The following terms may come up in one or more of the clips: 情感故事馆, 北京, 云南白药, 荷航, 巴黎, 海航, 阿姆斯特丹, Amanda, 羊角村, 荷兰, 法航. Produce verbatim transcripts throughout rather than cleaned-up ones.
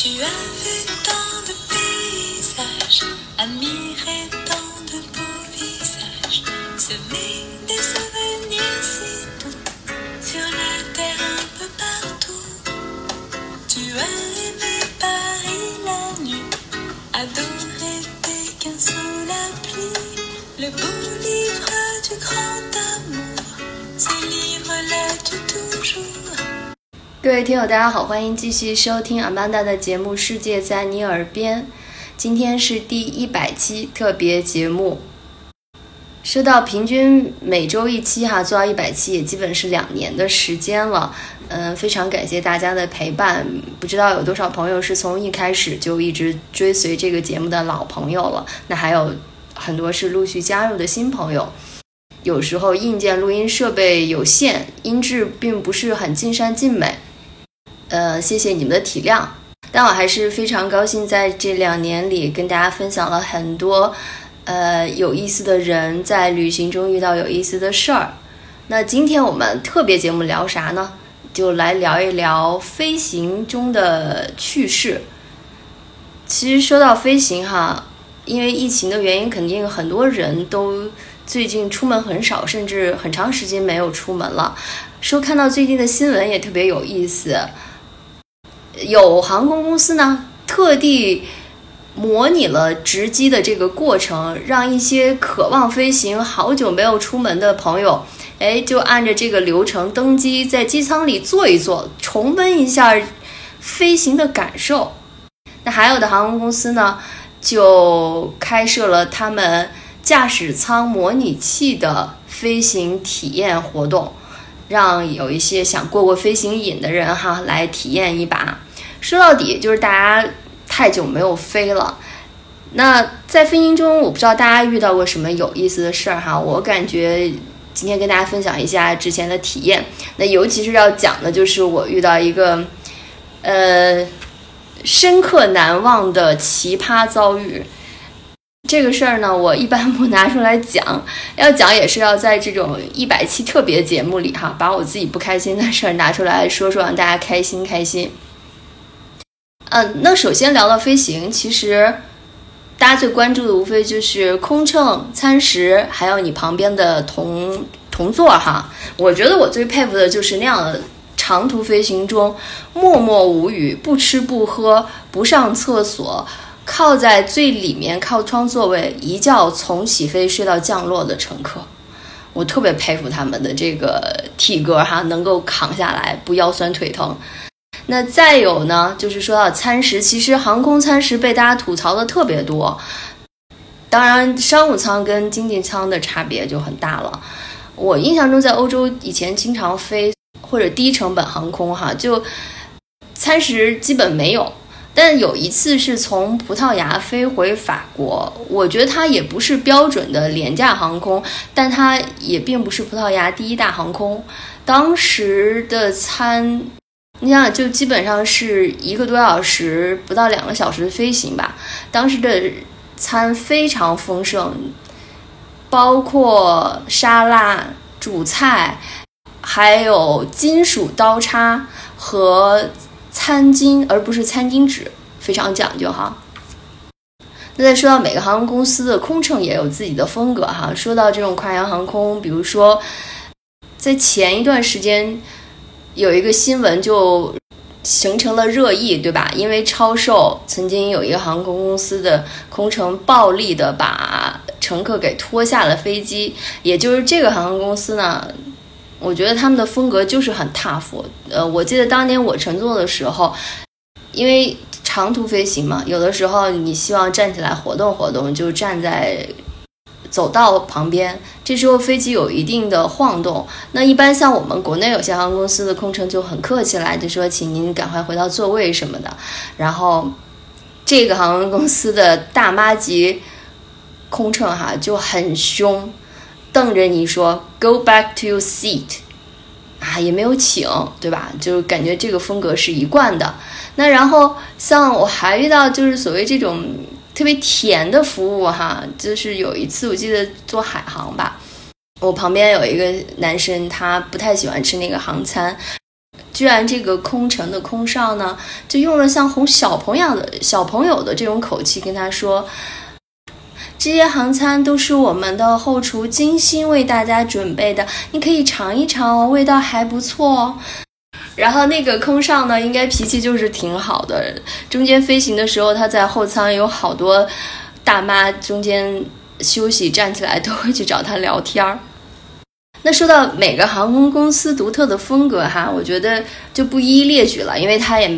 Tu as vu tant de paysages, admiré tant de beaux visages, semé des souvenirs si doux, sur la terre un peu partout. Tu as rêvé Paris la nuit, adoré Pékin sous la pluie, le beau livre du grand amour, ce livre-là tu toujours.各位听友大家好，欢迎继续收听 Amanda 的节目《世界在你耳边》，今天是第一百期特别节目。说到平均每周一期哈，做到一百期也基本是两年的时间了，嗯，非常感谢大家的陪伴，不知道有多少朋友是从一开始就一直追随这个节目的老朋友了，那还有很多是陆续加入的新朋友。有时候硬件录音设备有限，音质并不是很尽善尽美，呃，谢谢你们的体谅，但我还是非常高兴在这两年里跟大家分享了很多呃有意思的人在旅行中遇到有意思的事儿。那今天我们特别节目聊啥呢？就来聊一聊飞行中的趣事。其实说到飞行哈，因为疫情的原因，肯定很多人都最近出门很少，甚至很长时间没有出门了。说看到最近的新闻也特别有意思，有航空公司呢特地模拟了值机的这个过程，让一些渴望飞行好久没有出门的朋友，哎，就按着这个流程登机，在机舱里坐一坐，重温一下飞行的感受。那还有的航空公司呢就开设了他们驾驶舱模拟器的飞行体验活动，让有一些想过过飞行瘾的人哈来体验一把。说到底就是大家太久没有飞了。那在飞行中，我不知道大家遇到过什么有意思的事儿哈，我感觉今天跟大家分享一下之前的体验。那尤其是要讲的就是我遇到一个呃深刻难忘的奇葩遭遇。这个事儿呢，我一般不拿出来讲，要讲也是要在这种一百期特别节目里哈，把我自己不开心的事儿拿出来说说，让大家开心开心。嗯，那首先聊到飞行，其实大家最关注的无非就是空乘、餐食，还有你旁边的同同座哈。我觉得我最佩服的就是那样的长途飞行中默默无语，不吃不喝，不上厕所，靠在最里面靠窗座位，一觉从起飞睡到降落的乘客。我特别佩服他们的这个体格哈，能够扛下来不腰酸腿疼。那再有呢就是说到餐食，其实航空餐食被大家吐槽的特别多，当然商务舱跟经济舱的差别就很大了。我印象中在欧洲以前经常飞或者低成本航空哈，就餐食基本没有，但有一次是从葡萄牙飞回法国，我觉得它也不是标准的廉价航空，但它也并不是葡萄牙第一大航空。当时的餐，你想就基本上是一个多小时不到两个小时的飞行吧，当时的餐非常丰盛，包括沙拉、主菜，还有金属刀叉和餐巾，而不是餐巾纸，非常讲究哈。那再说到每个航空公司的空乘也有自己的风格哈。说到这种跨洋航空，比如说在前一段时间有一个新闻就形成了热议，对吧？因为超售，曾经有一个航空公司的空乘暴力的把乘客给拖下了飞机。也就是这个航空公司呢，我觉得他们的风格就是很tough。呃，我记得当年我乘坐的时候，因为长途飞行嘛，有的时候你希望站起来活动活动，就站在走道旁边，这时候飞机有一定的晃动，那一般像我们国内有些航空公司的空乘就很客气来，就说请您赶快回到座位什么的。然后这个航空公司的大妈级空乘哈就很凶，瞪着你说 go back to your seat 啊，也没有请，对吧？就感觉这个风格是一贯的。那然后像我还遇到就是所谓这种特别甜的服务哈，就是有一次我记得坐海航吧，我旁边有一个男生，他不太喜欢吃那个航餐，居然这个空乘的空少呢，就用了像哄小朋友的小朋友的这种口气跟他说，这些航餐都是我们的后厨精心为大家准备的，你可以尝一尝哦，味道还不错哦。然后那个空少呢，应该脾气就是挺好的，中间飞行的时候他在后舱有好多大妈中间休息站起来都会去找他聊天儿。那说到每个航空公司独特的风格哈，我觉得就不一一列举了，因为他也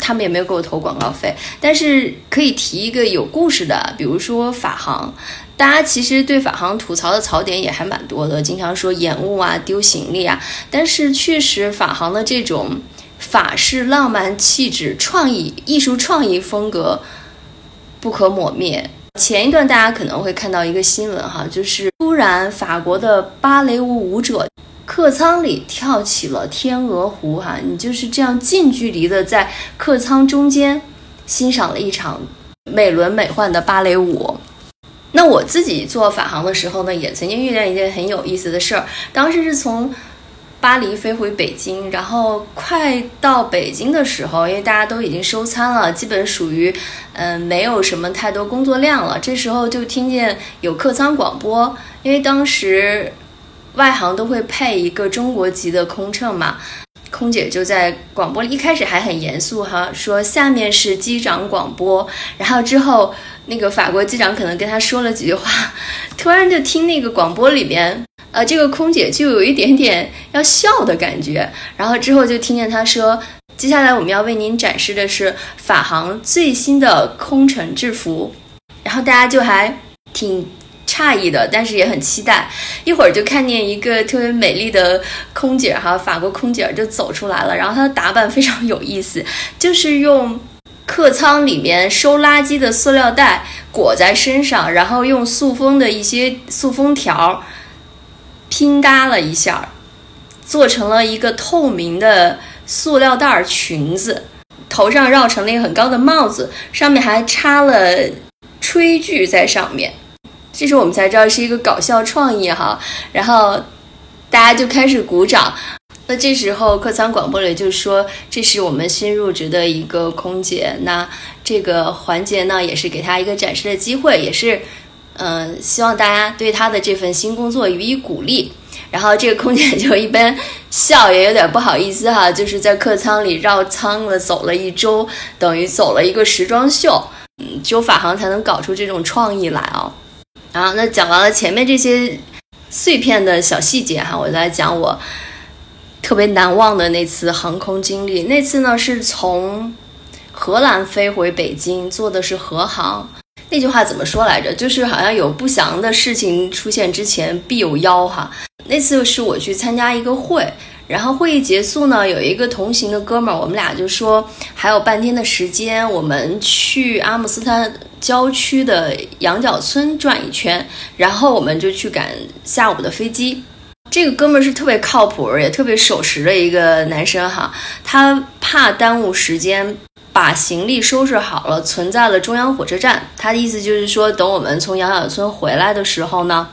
他们也没有给我投广告费，但是可以提一个有故事的，比如说法航，大家其实对法航吐槽的槽点也还蛮多的，经常说延误啊、丢行李啊，但是确实法航的这种法式浪漫气质、创意、艺术创意风格不可磨灭。前一段大家可能会看到一个新闻哈，就是突然法国的芭蕾舞舞者客舱里跳起了天鹅湖哈，你就是这样近距离的在客舱中间欣赏了一场美轮美奂的芭蕾舞。那我自己做法航的时候呢，也曾经遇见一件很有意思的事儿，当时是从巴黎飞回北京，然后快到北京的时候，因为大家都已经收餐了，基本属于嗯、呃、没有什么太多工作量了，这时候就听见有客舱广播，因为当时外航都会配一个中国籍的空乘嘛，空姐就在广播里，一开始还很严肃哈，说下面是机长广播，然后之后那个法国机长可能跟他说了几句话，突然就听那个广播里面呃，这个空姐就有一点点要笑的感觉，然后之后就听见她说，接下来我们要为您展示的是法航最新的空乘制服，然后大家就还挺诧异的，但是也很期待，一会儿就看见一个特别美丽的空姐哈，法国空姐就走出来了，然后她的打扮非常有意思，就是用客舱里面收垃圾的塑料袋裹在身上，然后用塑封的一些塑封条拼搭了一下，做成了一个透明的塑料袋裙子，头上绕成了一个很高的帽子，上面还插了炊具在上面，这时候我们才知道是一个搞笑创意哈，然后大家就开始鼓掌。那这时候客舱广播里就说，这是我们新入职的一个空姐，那这个环节呢也是给她一个展示的机会，也是嗯、呃，希望大家对他的这份新工作予以鼓励。然后这个空姐就一边笑，也有点不好意思哈，就是在客舱里绕舱了走了一周，等于走了一个时装秀。嗯，只有法航才能搞出这种创意来哦。啊，那讲完了前面这些碎片的小细节哈，我来讲我特别难忘的那次航空经历。那次呢是从荷兰飞回北京，坐的是荷航。那句话怎么说来着，就是好像有不祥的事情出现之前必有妖哈。那次是我去参加一个会，然后会议结束呢，有一个同行的哥们儿，我们俩就说还有半天的时间，我们去阿姆斯特丹郊区的羊角村转一圈，然后我们就去赶下午的飞机。这个哥们儿是特别靠谱也特别守时的一个男生哈，他怕耽误时间，把行李收拾好了存在了中央火车站，他的意思就是说等我们从羊角村回来的时候呢，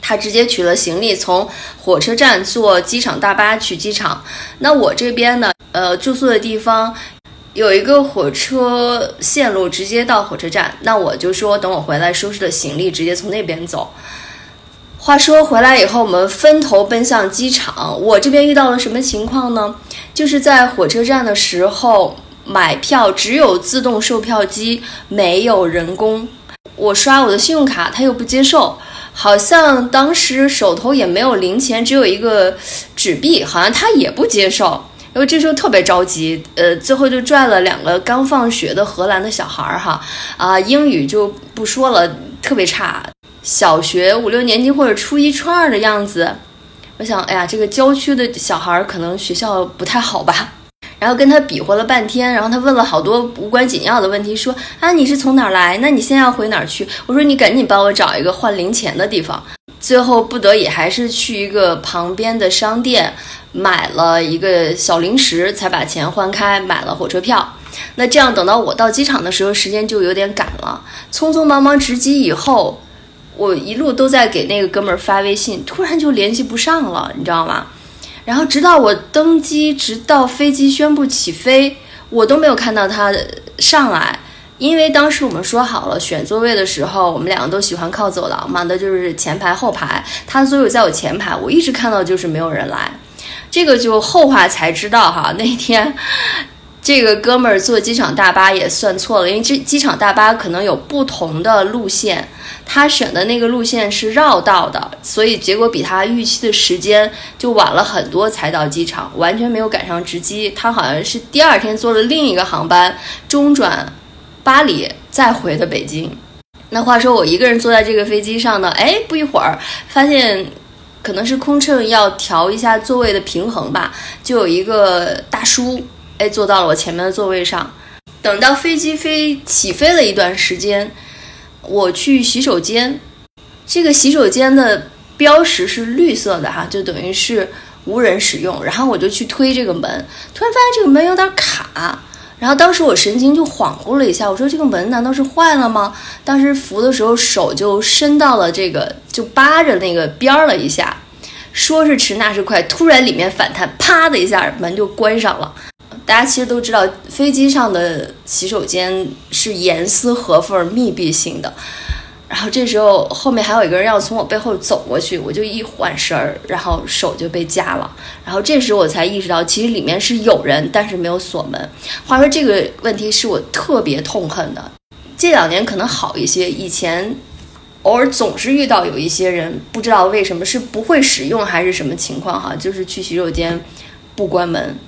他直接取了行李从火车站坐机场大巴去机场。那我这边呢呃，住宿的地方有一个火车线路直接到火车站，那我就说等我回来收拾了行李直接从那边走。话说回来以后，我们分头奔向机场。我这边遇到了什么情况呢，就是在火车站的时候买票只有自动售票机，没有人工。我刷我的信用卡，他又不接受，好像当时手头也没有零钱，只有一个纸币，好像他也不接受。因为这时候特别着急，呃，最后就拽了两个刚放学的荷兰的小孩哈，啊、呃，英语就不说了，特别差，小学五六年级或者初一初二的样子。我想，哎呀，这个郊区的小孩可能学校不太好吧。然后跟他比划了半天，然后他问了好多无关紧要的问题，说啊你是从哪儿来，那你现在要回哪儿去，我说你赶紧帮我找一个换零钱的地方。最后不得已还是去一个旁边的商店买了一个小零食，才把钱换开买了火车票。那这样等到我到机场的时候时间就有点赶了，匆匆忙忙值机以后，我一路都在给那个哥们儿发微信，突然就联系不上了，你知道吗？然后直到我登机，直到飞机宣布起飞，我都没有看到他上来。因为当时我们说好了，选座位的时候我们两个都喜欢靠走廊嘛，那就是前排后排，他所有在我前排，我一直看到就是没有人来。这个就后话才知道哈，那天这个哥们儿坐机场大巴也算错了，因为这机场大巴可能有不同的路线，他选的那个路线是绕道的，所以结果比他预期的时间就晚了很多才到机场，完全没有赶上直机。他好像是第二天坐了另一个航班，中转巴黎再回的北京。那话说我一个人坐在这个飞机上呢，哎，不一会儿发现可能是空乘要调一下座位的平衡吧，就有一个大叔哎，坐到了我前面的座位上。等到飞机飞起飞了一段时间，我去洗手间，这个洗手间的标识是绿色的哈，就等于是无人使用。然后我就去推这个门，突然发现这个门有点卡，然后当时我神经就恍惚了一下，我说这个门难道是坏了吗？当时扶的时候手就伸到了这个，就扒着那个边了一下，说是迟那是快，突然里面反弹，啪的一下门就关上了。大家其实都知道，飞机上的洗手间是严丝合缝密闭性的。然后这时候后面还有一个人要从我背后走过去，我就一缓神儿，然后手就被夹了。然后这时我才意识到，其实里面是有人，但是没有锁门。话说这个问题是我特别痛恨的，这两年可能好一些，以前偶尔总是遇到有一些人不知道为什么是不会使用还是什么情况哈，就是去洗手间不关门。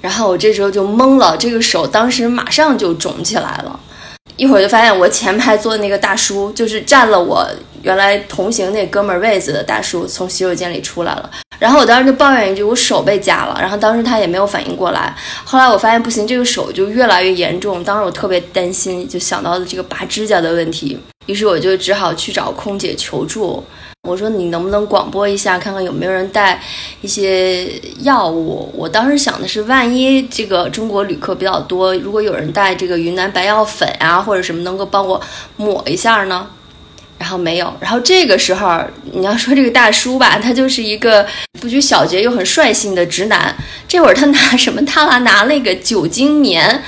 然后我这时候就懵了，这个手当时马上就肿起来了。一会儿就发现我前排坐的那个大叔，就是占了我原来同行那哥们儿位子的大叔，从洗手间里出来了。然后我当时就抱怨一句，我手被夹了。然后当时他也没有反应过来。后来我发现不行，这个手就越来越严重。当时我特别担心，就想到了这个拔指甲的问题。于是我就只好去找空姐求助。我说你能不能广播一下，看看有没有人带一些药物。我当时想的是，万一这个中国旅客比较多，如果有人带这个云南白药粉啊或者什么，能够帮我抹一下呢。然后没有。然后这个时候你要说这个大叔吧，他就是一个不拘小节又很率性的直男。这会儿他拿什么？他拿那个酒精棉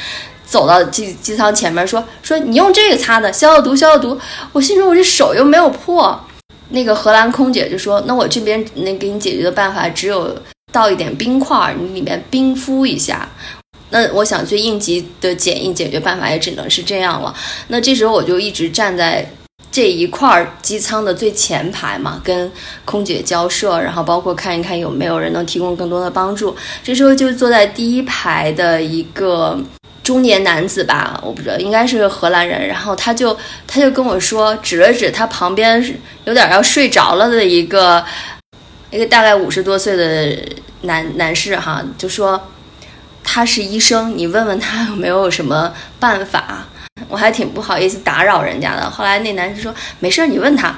走到机机舱前面说说你用这个擦的，消消毒消消毒。我心说我这手又没有破。那个荷兰空姐就说，那我这边能给你解决的办法只有倒一点冰块，你里面冰敷一下。那我想最应急的简易解决办法也只能是这样了。那这时候我就一直站在这一块机舱的最前排嘛，跟空姐交涉，然后包括看一看有没有人能提供更多的帮助。这时候就坐在第一排的一个中年男子吧，我不知道，应该是荷兰人。然后他就他就跟我说，指了指他旁边有点要睡着了的一个一个大概五十多岁的男男士哈，就说他是医生，你问问他有没有什么办法。我还挺不好意思打扰人家的。后来那男士说没事，你问他。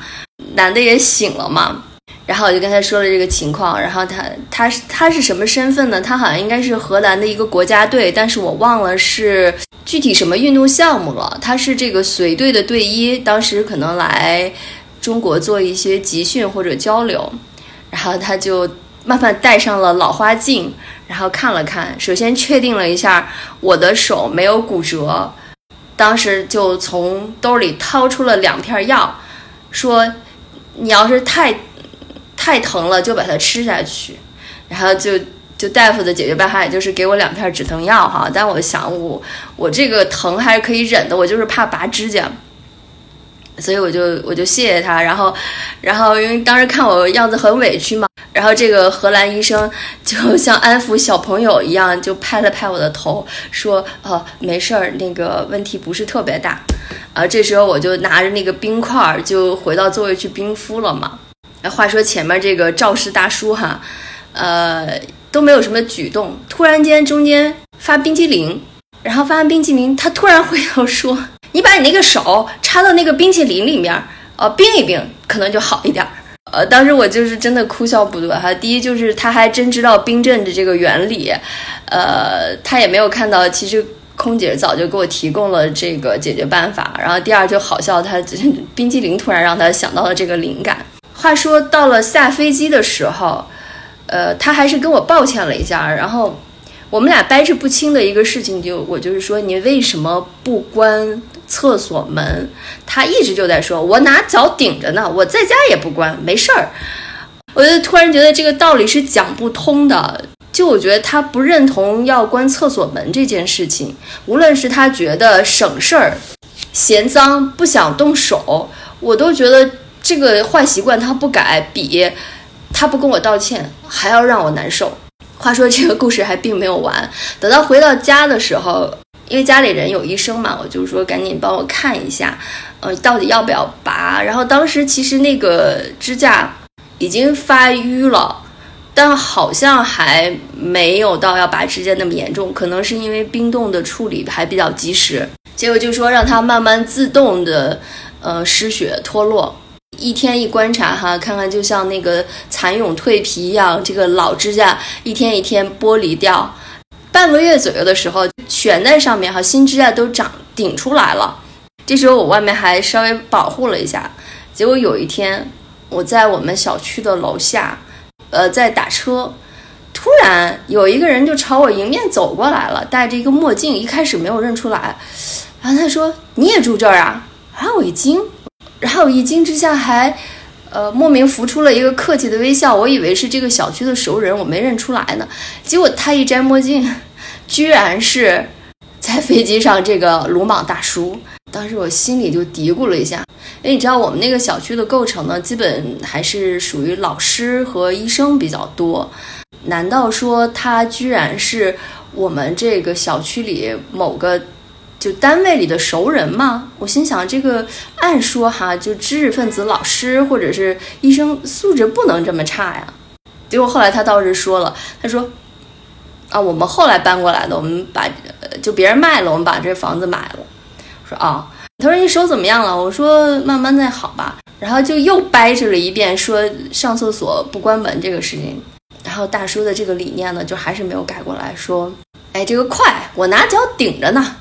男的也醒了嘛。然后我就跟他说了这个情况，然后他他他是什么身份呢？他好像应该是荷兰的一个国家队，但是我忘了是具体什么运动项目了。他是这个随队的队医，当时可能来中国做一些集训或者交流。然后他就慢慢戴上了老花镜，然后看了看，首先确定了一下我的手没有骨折，当时就从兜里掏出了两片药，说你要是太太疼了就把它吃下去。然后就就大夫的解决办法也就是给我两片止疼药哈，但我想我我这个疼还是可以忍的，我就是怕拔指甲，所以我就我就谢谢他。然后然后因为当时看我样子很委屈嘛，然后这个荷兰医生就像安抚小朋友一样，就拍了拍我的头说哦没事儿，那个问题不是特别大啊。这时候我就拿着那个冰块就回到座位去冰敷了嘛。话说前面这个肇事大叔哈，呃，都没有什么举动，突然间中间发冰激凌，然后发完冰激凌，他突然回头说：“你把你那个手插到那个冰淇淋里面，呃，冰一冰，可能就好一点。”呃，当时我就是真的哭笑不得哈。第一就是他还真知道冰镇的这个原理，呃，他也没有看到其实空姐早就给我提供了这个解决办法。然后第二就好笑，他冰激凌突然让他想到了这个灵感。话说到了下飞机的时候，呃，他还是跟我抱歉了一下，然后我们俩掰扯不清的一个事情，就我就是说你为什么不关厕所门？他一直就在说我拿脚顶着呢，我在家也不关，没事儿。我就突然觉得这个道理是讲不通的，就我觉得他不认同要关厕所门这件事情，无论是他觉得省事儿、嫌脏、不想动手，我都觉得这个坏习惯他不改，比他不跟我道歉还要让我难受。话说这个故事还并没有完，等到回到家的时候，因为家里人有医生嘛，我就说赶紧帮我看一下，呃，到底要不要拔。然后当时其实那个支架已经发淤了，但好像还没有到要拔支架那么严重，可能是因为冰冻的处理还比较及时。结果就说让它慢慢自动的呃失血脱落，一天一观察哈，看看就像那个蚕蛹蜕皮一样，这个老支架一天一天剥离掉，半个月左右的时候悬在上面哈，新支架都长顶出来了。这时候我外面还稍微保护了一下，结果有一天我在我们小区的楼下呃，在打车，突然有一个人就朝我迎面走过来了，戴着一个墨镜，一开始没有认出来，然后他说你也住这儿啊？然后我一惊，然后我一惊之下还呃，莫名浮出了一个客气的微笑，我以为是这个小区的熟人，我没认出来呢。结果他一摘墨镜，居然是在飞机上这个鲁莽大叔。当时我心里就嘀咕了一下，因为你知道我们那个小区的构成呢，基本还是属于老师和医生比较多，难道说他居然是我们这个小区里某个就单位里的熟人吗？我心想这个按说哈，就知识分子老师或者是医生素质不能这么差呀。结果后来他倒是说了，他说啊，我们后来搬过来的，我们把就别人卖了，我们把这房子买了。哦，他说你手怎么样了？我说慢慢再好吧。然后就又掰扯了一遍，说上厕所不关门这个事情。然后大叔的这个理念呢，就还是没有改过来，说，哎，这个快，我拿脚顶着呢。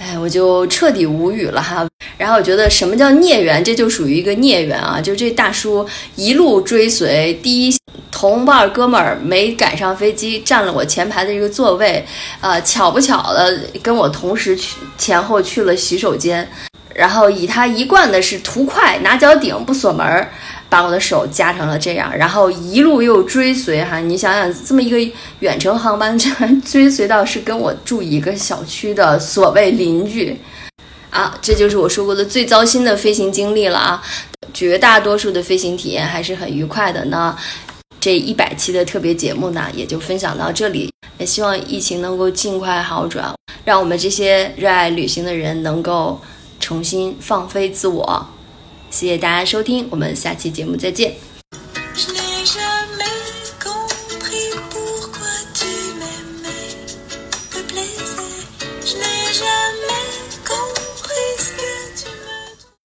哎，我就彻底无语了哈。然后我觉得什么叫孽缘，这就属于一个孽缘啊。就这大叔一路追随，第一同伴哥们儿没赶上飞机，占了我前排的一个座位，呃，巧不巧的跟我同时去前后去了洗手间，然后以他一贯的是图快拿脚顶不锁门，把我的手夹成了这样，然后一路又追随哈，你想想这么一个远程航班，追随到是跟我住一个小区的所谓邻居啊，这就是我说过的最糟心的飞行经历了啊。绝大多数的飞行体验还是很愉快的呢。这一百期的特别节目呢，也就分享到这里，也希望疫情能够尽快好转，让我们这些热爱旅行的人能够重新放飞自我。谢谢大家收听，我们下期节目再见。